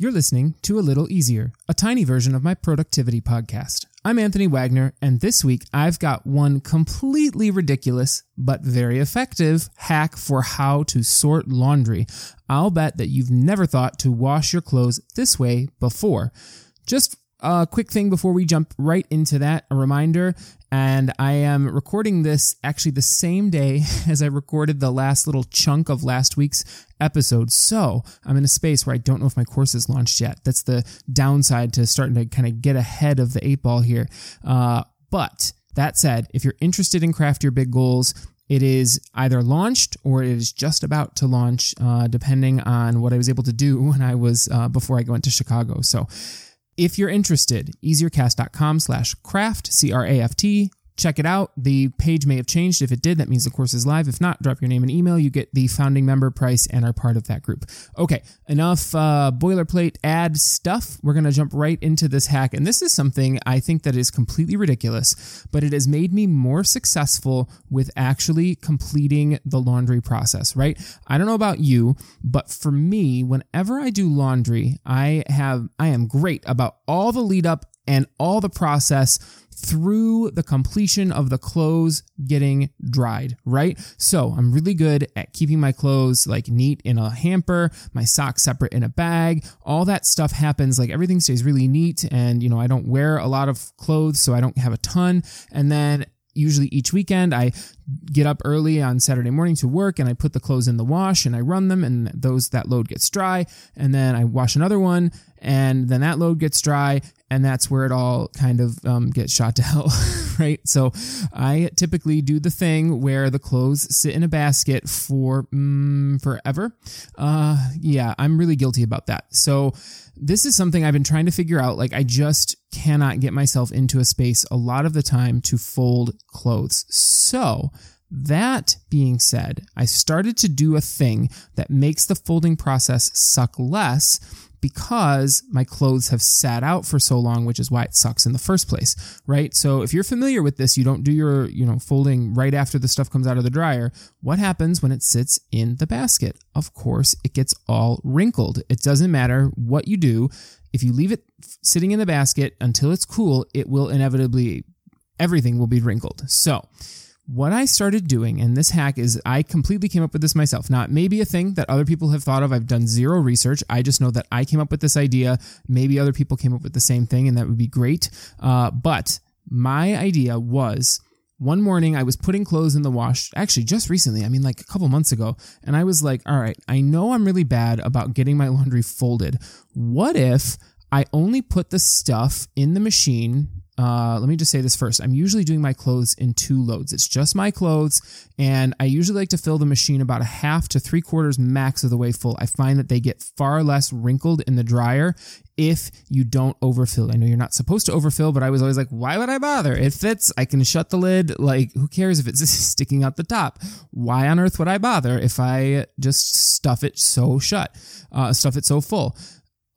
You're listening to A Little Easier, a tiny version of my productivity podcast. I'm Anthony Wagner, and this week I've got one completely ridiculous but very effective hack for how to sort laundry. I'll bet that you've never thought to wash your clothes this way before. Just a quick thing before we jump right into that, a reminder, and I am recording this actually the same day as I recorded the last little chunk of last week's episode. So I'm in a space where I don't know if my course is launched yet. That's the downside to starting to kind of get ahead of the eight ball here. But that said, if you're interested in Craft Your Big Goals, it is either launched or it is just about to launch, depending on what I was able to do when I was before I went to Chicago. So if you're interested, easiercast.com/craft, C-R-A-F-T. Check it out. The page may have changed. If it did, that means the course is live. If not, drop your name and email. You get the founding member price and are part of that group. Okay, enough boilerplate ad stuff. We're going to jump right into this hack. And this is something I think that is completely ridiculous, but it has made me more successful with actually completing the laundry process, right? I don't know about you, but for me, whenever I do laundry, I am great about all the lead up and all the process through the completion of the clothes getting dried, right? So I'm really good at keeping my clothes like neat in a hamper, my socks separate in a bag, all that stuff happens, like everything stays really neat. And, you know, I don't wear a lot of clothes, so I don't have a ton. And then usually each weekend I get up early on Saturday morning to work and I put the clothes in the wash and I run them and that load gets dry. And then I wash another one and then that load gets dry. And that's where it all kind of gets shot to hell, right? So I typically do the thing where the clothes sit in a basket for forever. Yeah, I'm really guilty about that. So this is something I've been trying to figure out. Like, I just cannot get myself into a space a lot of the time to fold clothes. So that being said, I started to do a thing that makes the folding process suck less, because my clothes have sat out for so long, which is why it sucks in the first place, right? So if you're familiar with this, you don't do your, folding right after the stuff comes out of the dryer. What happens when it sits in the basket? Of course, it gets all wrinkled. It doesn't matter what you do. If you leave it sitting in the basket until it's cool, it will inevitably, everything will be wrinkled. So what I started doing, and this hack is, I completely came up with this myself. Now, it may be a thing that other people have thought of. I've done zero research. I just know that I came up with this idea. Maybe other people came up with the same thing, and that would be great. But my idea was, one morning I was putting clothes in the wash, actually just recently, like a couple months ago, and I was like, all right, I know I'm really bad about getting my laundry folded. What if I only put the stuff in the machine? Let me just say this first. I'm usually doing my clothes in two loads. It's just my clothes, and I usually like to fill the machine about a half to 3/4 max of the way full. I find that they get far less wrinkled in the dryer if you don't overfill. I know you're not supposed to overfill, but I was always like, why would I bother? It fits. I can shut the lid. Like, who cares if it's sticking out the top? Why on earth would I bother if I just stuff it so full?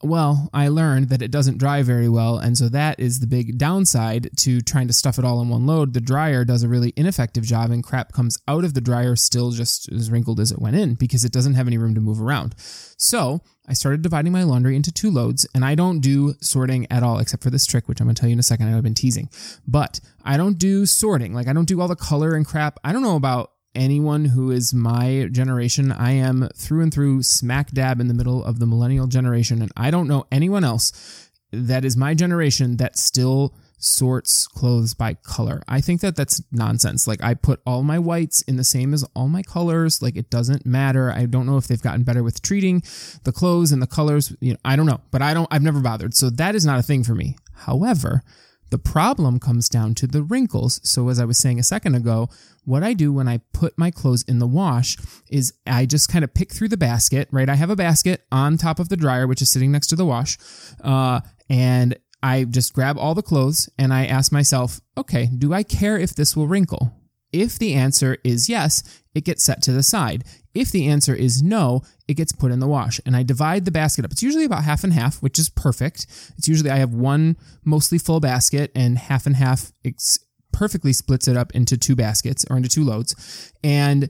Well, I learned that it doesn't dry very well, and so that is the big downside to trying to stuff it all in one load. The dryer does a really ineffective job, and crap comes out of the dryer still just as wrinkled as it went in because it doesn't have any room to move around. So I started dividing my laundry into two loads, and I don't do sorting at all, except for this trick, which I'm going to tell you in a second. I know I've been teasing, but I don't do sorting. Like, I don't do all the color and crap. I don't know about anyone who is my generation. I am through and through smack dab in the middle of the millennial generation, and I don't know anyone else that is my generation that still sorts clothes by color. I think that that's nonsense. Like, I put all my whites in the same as all my colors. Like, it doesn't matter. I don't know if they've gotten better with treating the clothes and the colors. I don't know, but I've never bothered. So that is not a thing for me. However, the problem comes down to the wrinkles. So as I was saying a second ago, what I do when I put my clothes in the wash is I just kind of pick through the basket, right? I have a basket on top of the dryer, which is sitting next to the wash. And I just grab all the clothes and I ask myself, okay, do I care if this will wrinkle? If the answer is yes, it gets set to the side. If the answer is no, it gets put in the wash. And I divide the basket up. It's usually about half and half, which is perfect. It's usually I have one mostly full basket and half perfectly splits it up into two baskets or into two loads. And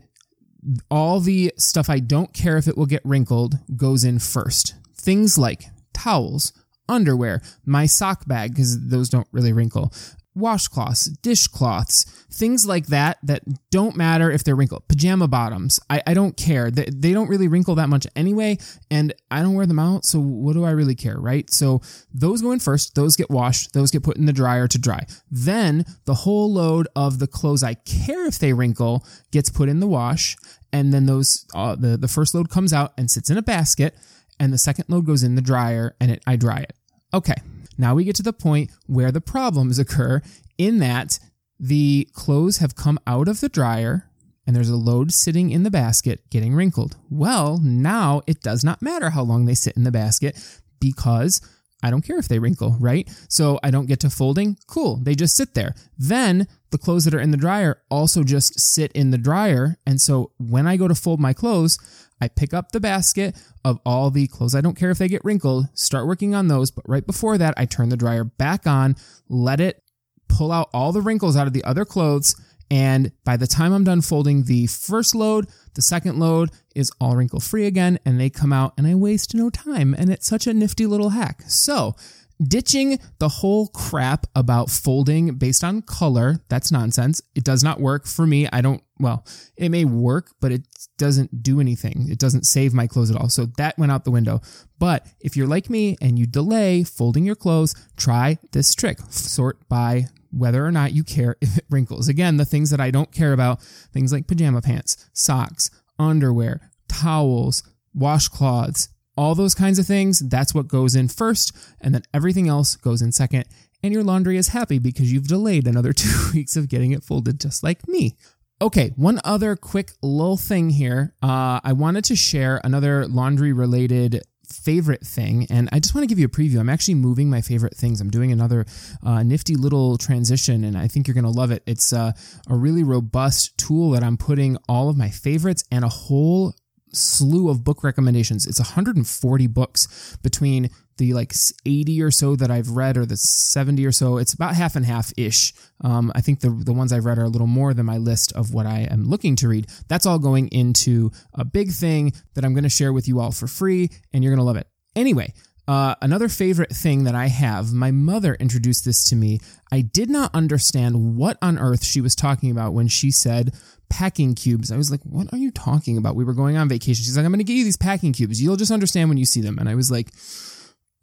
all the stuff I don't care if it will get wrinkled goes in first. Things like towels, underwear, my sock bag, because those don't really wrinkle, washcloths, dishcloths, things like that that don't matter if they're wrinkled. Pajama bottoms, I don't care. They don't really wrinkle that much anyway, and I don't wear them out, so what do I really care, right? So those go in first, those get washed, those get put in the dryer to dry. Then the whole load of the clothes I care if they wrinkle gets put in the wash, and then those the first load comes out and sits in a basket, and the second load goes in the dryer, and I dry it. Okay. Now we get to the point where the problems occur in that the clothes have come out of the dryer and there's a load sitting in the basket getting wrinkled. Well, now it does not matter how long they sit in the basket because I don't care if they wrinkle, right? So I don't get to folding. Cool. They just sit there. Then the clothes that are in the dryer also just sit in the dryer. And so when I go to fold my clothes, I pick up the basket of all the clothes I don't care if they get wrinkled, start working on those. But right before that, I turn the dryer back on, let it pull out all the wrinkles out of the other clothes. And by the time I'm done folding the first load, the second load is all wrinkle free again. And they come out and I waste no time. And it's such a nifty little hack. So ditching the whole crap about folding based on color, that's nonsense. It does not work for me. It may work, but it doesn't do anything. It doesn't save my clothes at all. So that went out the window. But if you're like me and you delay folding your clothes, try this trick. Sort by whether or not you care if it wrinkles. Again, the things that I don't care about, things like pajama pants, socks, underwear, towels, washcloths, all those kinds of things, that's what goes in first, and then everything else goes in second, and your laundry is happy because you've delayed another 2 weeks of getting it folded just like me. Okay, one other quick little thing here. I wanted to share another laundry-related favorite thing, and I just want to give you a preview. I'm actually moving my favorite things. I'm doing another nifty little transition, and I think you're going to love it. It's a really robust tool that I'm putting all of my favorites and a whole slew of book recommendations. It's 140 books between the 80 or so that I've read or the 70 or so. It's about half and half-ish. I think the ones I've read are a little more than my list of what I am looking to read. That's all going into a big thing that I'm going to share with you all for free, and you're going to love it. Anyway, another favorite thing that I have, my mother introduced this to me. I did not understand what on earth she was talking about when she said packing cubes. I was like, what are you talking about? We were going on vacation. She's like, I'm going to give you these packing cubes. You'll just understand when you see them. And I was like,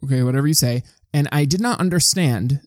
okay, whatever you say. And I did not understand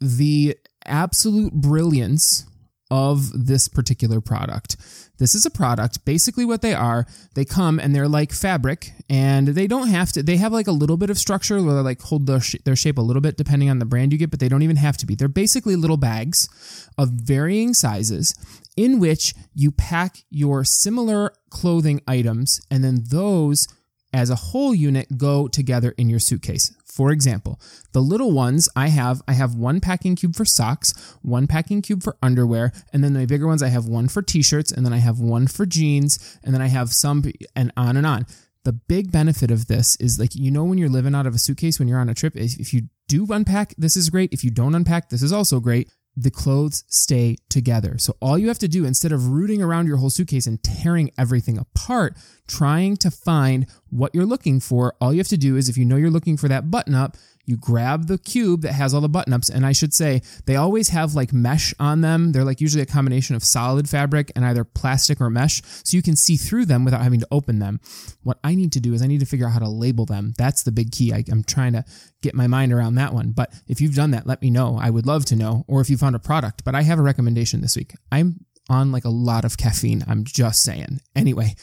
the absolute brilliance of this particular product. This is a product. Basically what they are, they come and they're like fabric, and they don't have to, they have a little bit of structure where they hold their shape a little bit depending on the brand you get, but they don't even have to be. They're basically little bags of varying sizes in which you pack your similar clothing items, and then those as a whole unit go together in your suitcase. For example, the little ones I have one packing cube for socks, one packing cube for underwear, and then the bigger ones, I have one for t-shirts, and then I have one for jeans, and then I have some, and on and on. The big benefit of this is when you're living out of a suitcase, when you're on a trip, if you do unpack, this is great. If you don't unpack, this is also great. The clothes stay together. So all you have to do, instead of rooting around your whole suitcase and tearing everything apart, trying to find what you're looking for, all you have to do is, if you know you're looking for that button up, you grab the cube that has all the button ups. And I should say, they always have mesh on them. They're usually a combination of solid fabric and either plastic or mesh. So you can see through them without having to open them. What I need to do is I need to figure out how to label them. That's the big key. I'm trying to get my mind around that one. But if you've done that, let me know. I would love to know. Or if you found a product, but I have a recommendation this week. I'm on a lot of caffeine. I'm just saying. Anyway,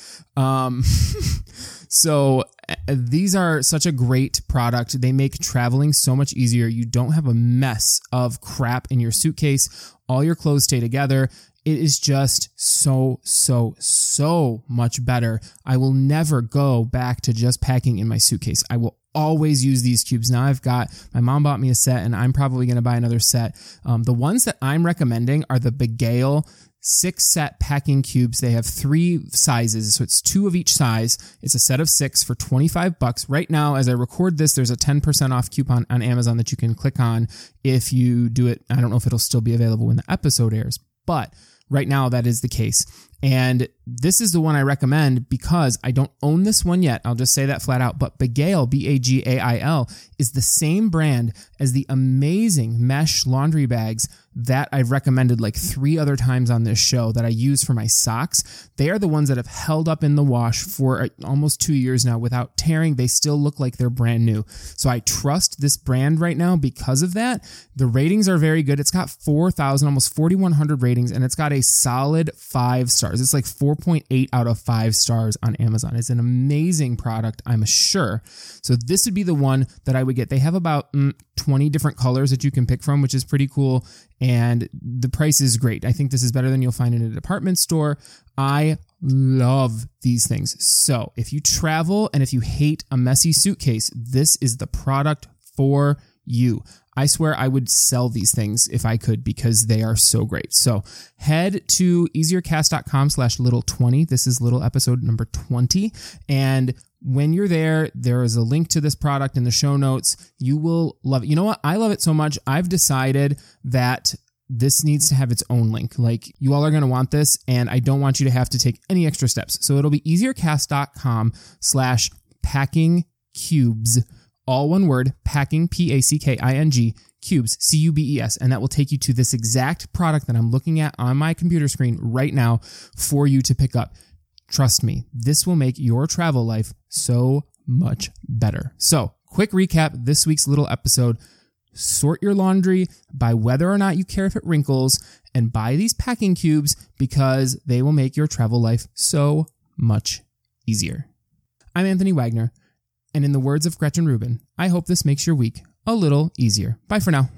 so these are such a great product. They make traveling so much easier. You don't have a mess of crap in your suitcase. All your clothes stay together. It is just so, so, so much better. I will never go back to just packing in my suitcase. I will always use these cubes. Now my mom bought me a set, and I'm probably going to buy another set. The ones that I'm recommending are the Bagail 6-set packing cubes. They have 3 sizes, so it's 2 of each size. It's a set of 6 for $25. Right now, as I record this, there's a 10% off coupon on Amazon that you can click on if you do it. I don't know if it'll still be available when the episode airs, but Right now, that is the case. And this is the one I recommend because I don't own this one yet. I'll just say that flat out. But Bagail, B-A-G-A-I-L, is the same brand as the amazing mesh laundry bags that I've recommended like 3 other times on this show that I use for my socks. They are the ones that have held up in the wash for almost 2 years now without tearing. They still look like they're brand new. So I trust this brand right now because of that. The ratings are very good. It's got 4,000, almost 4,100 ratings, and it's got a solid 5 stars. It's like 4.8 out of 5 stars on Amazon. It's an amazing product, I'm sure. So this would be the one that I would get. They have about 20 different colors that you can pick from, which is pretty cool. And the price is great. I think this is better than you'll find in a department store. I love these things. So if you travel and if you hate a messy suitcase, this is the product for you. I swear I would sell these things if I could because they are so great. So head to easiercast.com/little20. This is little episode number 20. And when you're there, there is a link to this product in the show notes. You will love it. You know what? I love it so much. I've decided that this needs to have its own link. Like, you all are going to want this, and I don't want you to have to take any extra steps. So it'll be easiercast.com/packingcubes. All one word, packing, P-A-C-K-I-N-G, cubes, C-U-B-E-S, and that will take you to this exact product that I'm looking at on my computer screen right now for you to pick up. Trust me, this will make your travel life so much better. So, quick recap, this week's little episode. Sort your laundry by whether or not you care if it wrinkles, and buy these packing cubes because they will make your travel life so much easier. I'm Anthony Wagner. And in the words of Gretchen Rubin, I hope this makes your week a little easier. Bye for now.